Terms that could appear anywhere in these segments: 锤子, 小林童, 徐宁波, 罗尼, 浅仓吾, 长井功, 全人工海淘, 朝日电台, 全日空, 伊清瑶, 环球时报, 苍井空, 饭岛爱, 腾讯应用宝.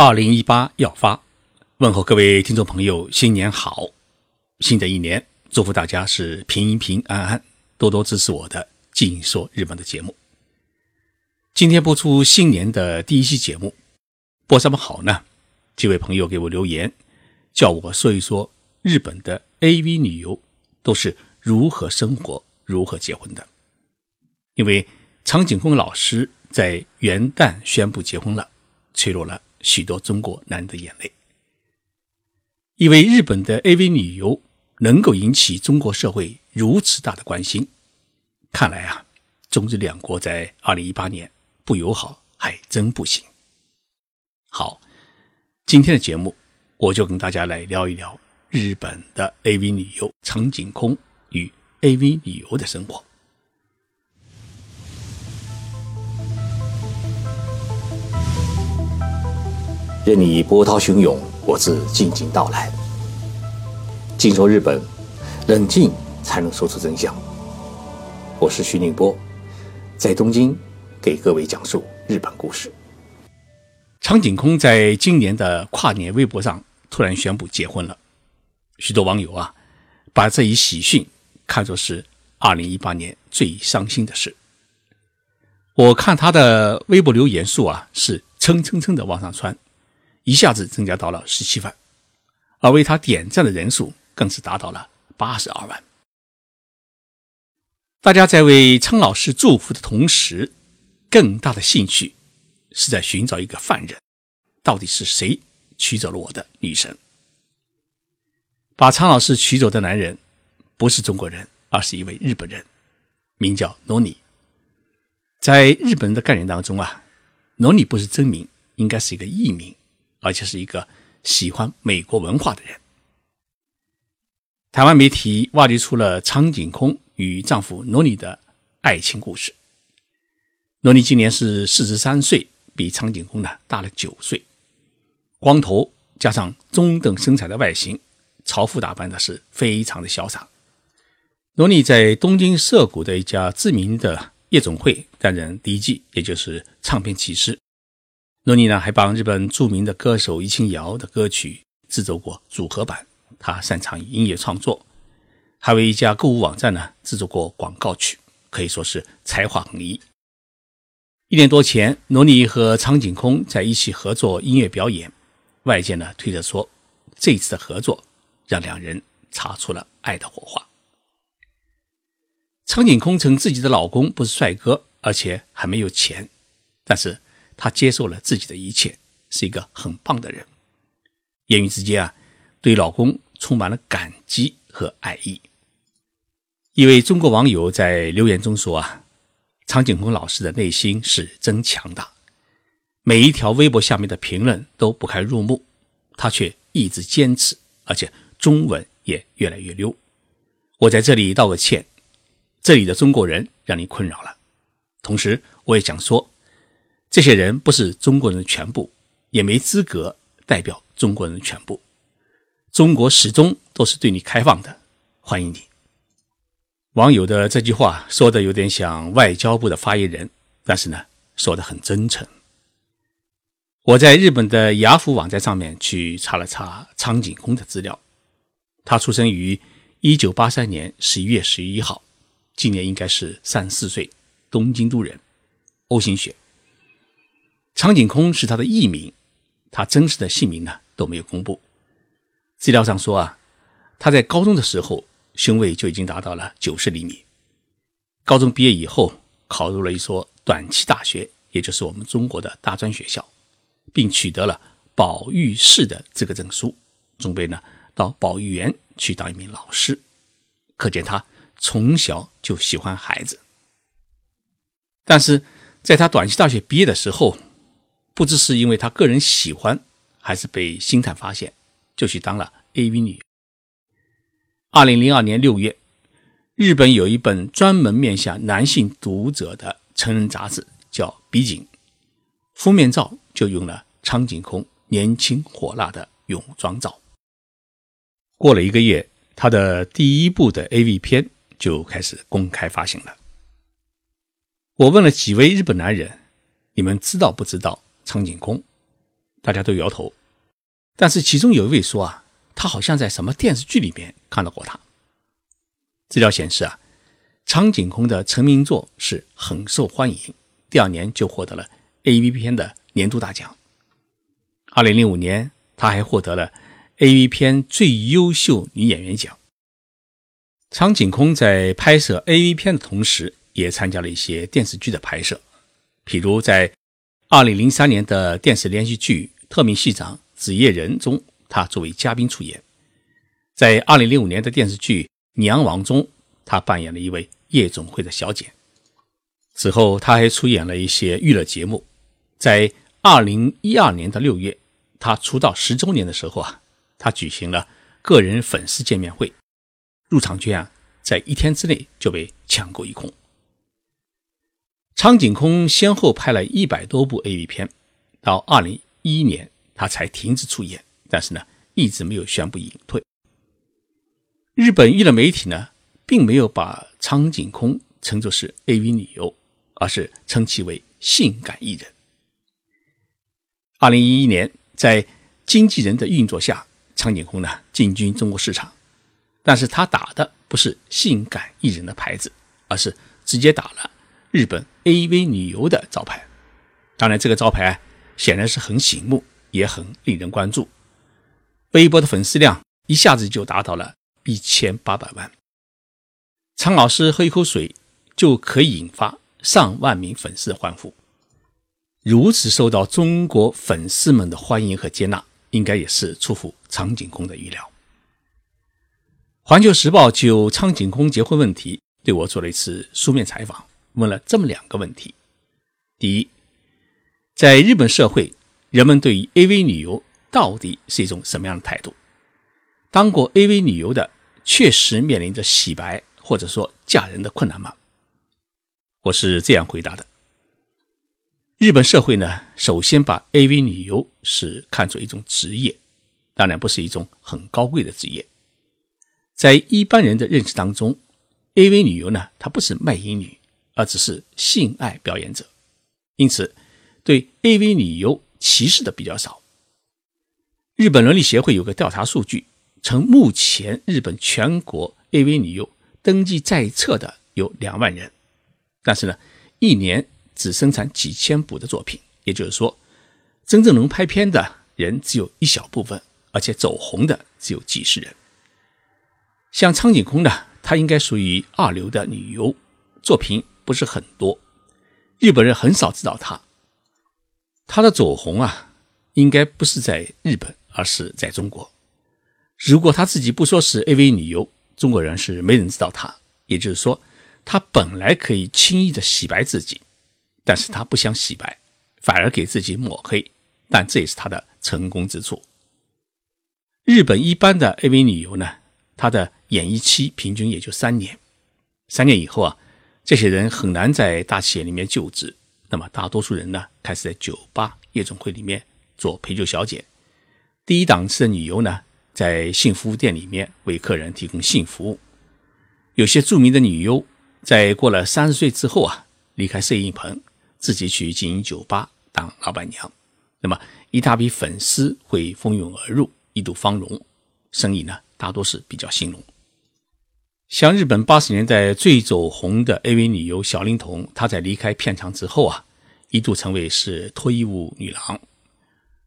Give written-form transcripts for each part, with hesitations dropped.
2018要发，问候各位听众朋友，新年好！新的一年，祝福大家是平安，多多支持我的静说日本的节目。今天播出新年的第一期节目，播什么好呢？几位朋友给我留言，叫我说一说日本的 AV 女优都是如何生活、如何结婚的。因为长井功老师在元旦宣布结婚了，吹落了许多中国男人的眼泪。因为日本的 AV 女优能够引起中国社会如此大的关心，看来啊，中日两国在2018年不友好还真不行。好，今天的节目我就跟大家来聊一聊日本的 AV 女优长井功与 AV 女优的生活。任你波涛汹涌，我自静静到来。静说日本，冷静才能说出真相。我是徐宁波，在东京给各位讲述日本故事。长井功在今年的跨年微博上突然宣布结婚了，许多网友啊，把这一喜讯看作是2018年最伤心的事。我看他的微博留言数啊，是蹭的往上窜，一下子增加到了17万，而为他点赞的人数更是达到了82万。大家在为长老师祝福的同时，更大的兴趣是在寻找一个犯人，到底是谁娶走了我的女神？把长老师娶走的男人不是中国人，而是一位日本人，名叫罗尼。在日本人的概念当中啊，罗尼不是真名，应该是一个艺名，而且是一个喜欢美国文化的人。台湾媒体挖掘出了长井功与丈夫罗尼的爱情故事。罗尼今年是43岁，比长井功呢大了9岁。光头加上中等身材的外形，潮妇打扮的是非常的潇洒。罗尼在东京涩谷的一家知名的夜总会担任DJ，也就是唱片骑师。罗尼呢还帮日本著名的歌手伊清瑶的歌曲制作过组合版，他擅长于音乐创作，还为一家购物网站呢制作过广告曲，可以说是才华横溢。1年多前，罗尼和长井功在一起合作音乐表演，外界呢推测说，这次的合作让两人擦出了爱的火花。长井功称自己的老公不是帅哥，而且还没有钱，但是他接受了自己的一切，是一个很棒的人。言语之间啊，对老公充满了感激和爱意。一位中国网友在留言中说啊，长井功老师的内心是真强大，每一条微博下面的评论都不堪入目，他却一直坚持，而且中文也越来越溜。我在这里道个歉，这里的中国人让你困扰了。同时我也想说，这些人不是中国人的全部，也没资格代表中国人的全部。中国始终都是对你开放的，欢迎你。网友的这句话说的有点像外交部的发言人，但是呢，说的很真诚。我在日本的雅虎网站上面去查了查长井功的资料，他出生于1983年11月11号，今年应该是34岁，东京都人，O型血。长井功是他的艺名，他真实的姓名呢都没有公布。资料上说啊，他在高中的时候胸围就已经达到了90厘米。高中毕业以后，考入了一所短期大学，也就是我们中国的大专学校，并取得了保育士的资格证书，准备呢到保育园去当一名老师。可见他从小就喜欢孩子。但是在他短期大学毕业的时候，不知是因为他个人喜欢，还是被星探发现，就去当了 AV 女。2002年6月，日本有一本专门面向男性读者的成人杂志，叫《比景》，封面照就用了长井功年轻火辣的泳装照。过了1个月，他的第一部的 AV 片就开始公开发行了。我问了几位日本男人，你们知道不知道长井功？大家都摇头。但是其中有一位说啊，他好像在什么电视剧里面看到过他。资料显示啊，苍井空的成名作是很受欢迎，第二年就获得了 AV 片的年度大奖。2005年他还获得了 AV 片最优秀女演员奖。苍井空在拍摄 AV 片的同时，也参加了一些电视剧的拍摄，譬如在2003年的电视连续剧《特命系长紫夜人》中，他作为嘉宾出演；在2005年的电视剧《娘王》中，他扮演了一位夜总会的小姐。此后他还出演了一些娱乐节目。在2012年的6月，他出道10周年的时候啊，他举行了个人粉丝见面会，入场券啊，在一天之内就被抢购一空。苍井空先后拍了100多部 AV 片，到2011年他才停止出演，但是呢，一直没有宣布隐退。日本娱乐媒体呢，并没有把苍井空称作是 AV 女优，而是称其为性感艺人。2011年，在经纪人的运作下，苍井空呢进军中国市场，但是他打的不是性感艺人的牌子，而是直接打了日本 AV 女优的招牌。当然，这个招牌显然是很醒目，也很令人关注。微博的粉丝量一下子就达到了1800万。苍老师喝一口水就可以引发上万名粉丝的欢呼。如此受到中国粉丝们的欢迎和接纳，应该也是出乎苍井空的预料。环球时报就苍井空结婚问题对我做了一次书面采访，问了这么两个问题。第一，在日本社会，人们对于 AV 女优到底是一种什么样的态度？当过 AV 女优的确实面临着洗白或者说嫁人的困难吗？我是这样回答的。日本社会呢，首先把 AV 女优是看作一种职业，当然不是一种很高贵的职业。在一般人的认识当中， AV 女优呢，她不是卖淫女，而只是性爱表演者，因此对 AV 女优歧视的比较少。日本伦理协会有个调查数据，称目前日本全国 AV 女优登记在册的有2万人，但是呢，一年只生产几千部的作品，也就是说，真正能拍片的人只有一小部分，而且走红的只有几十人。像苍井空呢，她应该属于二流的女优，作品不是很多，日本人很少知道她。她的走红啊，应该不是在日本，而是在中国。如果她自己不说是 AV 女优，中国人是没人知道她。也就是说，她本来可以轻易的洗白自己，但是她不想洗白，反而给自己抹黑，但这也是她的成功之处。日本一般的 AV 女优呢，她的演艺期平均也就3年，3年以后啊，这些人很难在大企业里面就职，那么大多数人呢，开始在酒吧、夜总会里面做陪酒小姐。第一档次的女优呢，在性服务店里面为客人提供性服务。有些著名的女优在过了30岁之后啊，离开摄影棚，自己去经营酒吧当老板娘，那么一大批粉丝会蜂拥而入，一睹芳容，生意呢大多是比较兴隆。像日本80年代最走红的 AV 女优小林童，她在离开片场之后啊，一度成为是脱衣舞女郎。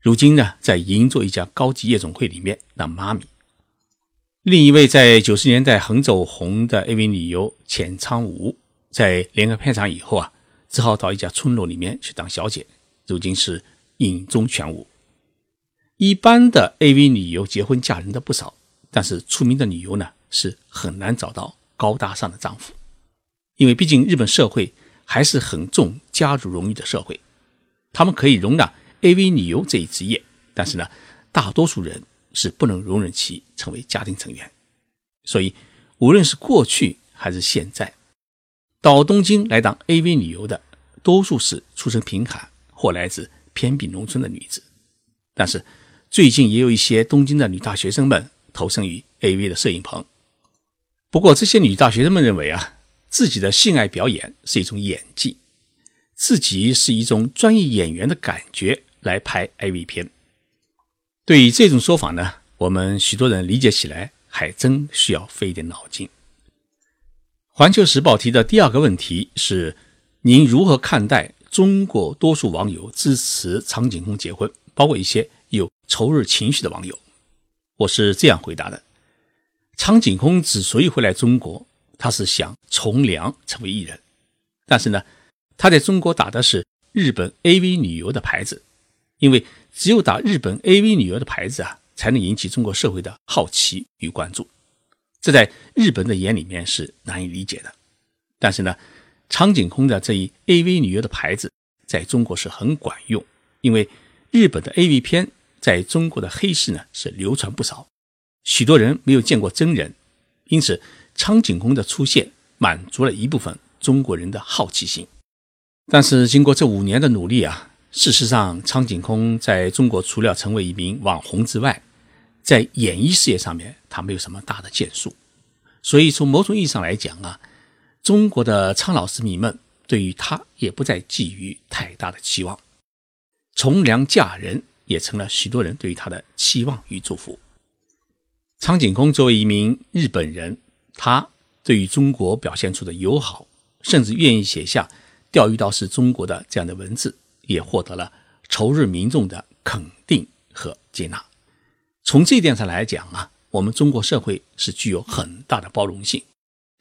如今呢，在银座一家高级夜总会里面当妈咪。另一位在90年代很走红的 AV 女优浅仓吾，在离开片场以后啊，只好到一家村落里面去当小姐，如今是影中全无。一般的 AV 女优结婚嫁人的不少，但是出名的女优呢，是很难找到高大上的丈夫，因为毕竟日本社会还是很重家族荣誉的社会。他们可以容纳 AV 女优这一职业，但是呢，大多数人是不能容忍其成为家庭成员。所以无论是过去还是现在，到东京来当 AV 女优的多数是出身贫寒或来自偏僻农村的女子。但是最近也有一些东京的女大学生们投身于 AV 的摄影棚。不过这些女大学生们认为啊，自己的性爱表演是一种演技，自己是一种专业演员的感觉来拍 AV 片，对于这种说法呢，我们许多人理解起来还真需要费一点脑筋。环球时报提的第二个问题是，您如何看待中国多数网友支持苍井空结婚，包括一些有仇日情绪的网友？我是这样回答的：苍井空之所以会来中国，他是想从良成为艺人，但是呢，他在中国打的是日本 AV 女优的牌子，因为只有打日本 AV 女优的牌子啊，才能引起中国社会的好奇与关注，这在日本的眼里面是难以理解的。但是呢，苍井空的这一 AV 女优的牌子在中国是很管用，因为日本的 AV 片在中国的黑市呢是流传不少，许多人没有见过真人，因此苍井空的出现满足了一部分中国人的好奇心。但是经过这5年的努力啊，事实上苍井空在中国除了成为一名网红之外，在演艺事业上面他没有什么大的建树，所以从某种意义上来讲啊，中国的苍老师迷们对于他也不再寄予太大的期望，从良嫁人也成了许多人对于他的期望与祝福。苍井空作为一名日本人，他对于中国表现出的友好，甚至愿意写下钓鱼岛是中国的这样的文字，也获得了仇日民众的肯定和接纳。从这一点上来讲啊，我们中国社会是具有很大的包容性，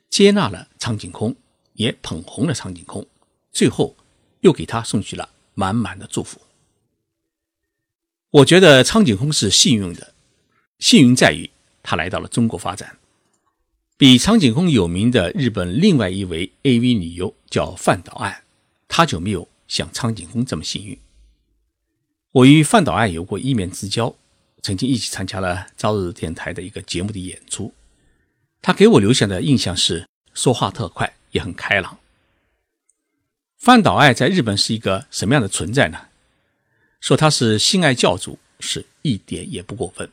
接纳了苍井空，也捧红了苍井空，最后又给他送去了满满的祝福。我觉得苍井空是幸运的，幸运在于他来到了中国发展。比苍井空有名的日本另外一位 AV 女优叫饭岛爱，她就没有像苍井空这么幸运。我与饭岛爱有过一面之交，曾经一起参加了朝日电台的一个节目的演出，他给我留下的印象是说话特快，也很开朗。饭岛爱在日本是一个什么样的存在呢？说他是性爱教主是一点也不过分。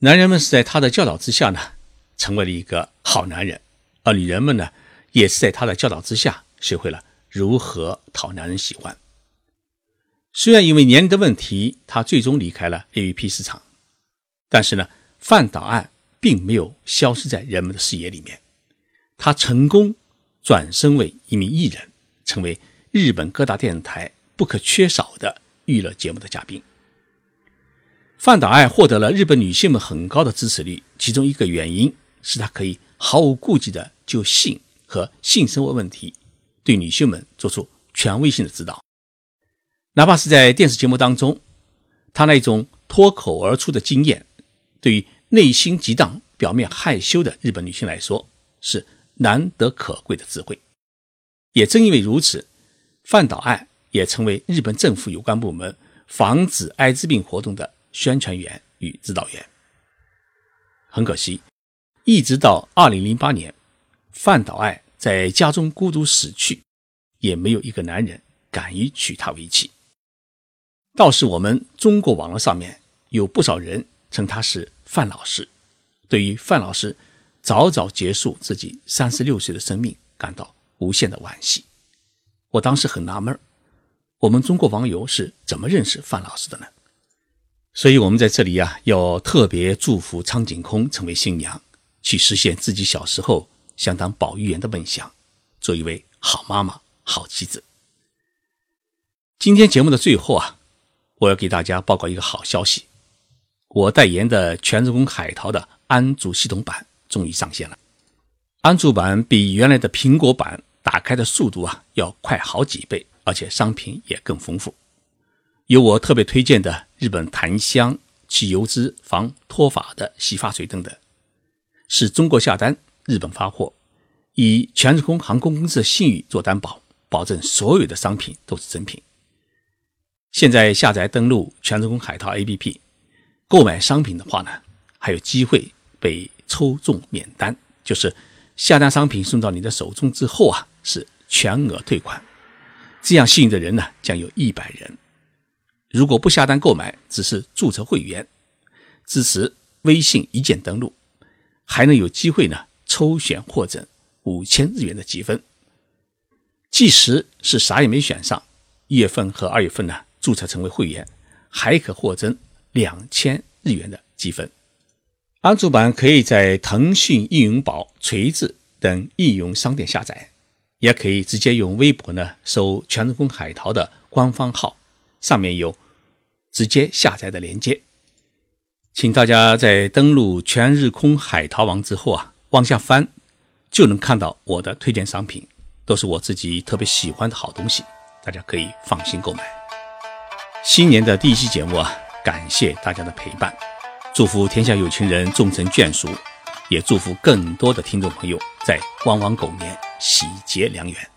男人们是在他的教导之下呢，成为了一个好男人，而女人们呢，也是在他的教导之下学会了如何讨男人喜欢。虽然因为年龄的问题，他最终离开了 AVP 市场，但是呢，饭岛爱并没有消失在人们的视野里面，他成功转身为一名艺人，成为日本各大电台不可缺少的娱乐节目的嘉宾。饭岛爱获得了日本女性们很高的支持率，其中一个原因是她可以毫无顾忌的就性和性生活问题对女性们做出权威性的指导。哪怕是在电视节目当中，她那种脱口而出的经验，对于内心激荡、表面害羞的日本女性来说，是难得可贵的智慧。也正因为如此，饭岛爱也成为日本政府有关部门防止艾滋病活动的宣传员与指导员。很可惜，一直到2008年，饭岛爱在家中孤独死去，也没有一个男人敢于娶她为妻。倒是我们中国网络上面有不少人称她是范老师，对于范老师早早结束自己36岁的生命感到无限的惋惜。我当时很纳闷，我们中国网友是怎么认识范老师的呢？所以我们在这里啊，要特别祝福苍井空成为新娘，去实现自己小时候想当保育员的梦想，做一位好妈妈、好妻子。今天节目的最后啊，我要给大家报告一个好消息，我代言的全人工海淘的安卓系统版终于上线了。安卓版比原来的苹果版打开的速度啊要快好几倍，而且商品也更丰富。有我特别推荐的日本檀香、去油脂、防脱发的洗发水等等，是中国下单，日本发货，以全日空航空公司的信誉做担保，保证所有的商品都是真品。现在下载登录全日空海淘 APP。购买商品的话呢，还有机会被抽中免单，就是下单商品送到你的手中之后啊，是全额退款。这样幸运的人呢，将有100人。如果不下单购买，只是注册会员，支持微信一键登录，还能有机会呢抽选获赠5000日元的积分。即使是啥也没选上，1月份和2月份呢注册成为会员，还可获赠2000日元的积分。安卓版可以在腾讯应用宝、锤子等应用商店下载，也可以直接用微博呢搜全人工海淘的官方号，上面有直接下载的连接。请大家在登录全日空海淘网之后啊，往下翻就能看到我的推荐商品，都是我自己特别喜欢的好东西，大家可以放心购买。新年的第一期节目啊，感谢大家的陪伴，祝福天下有情人终成眷属，也祝福更多的听众朋友在汪汪狗年喜结良缘。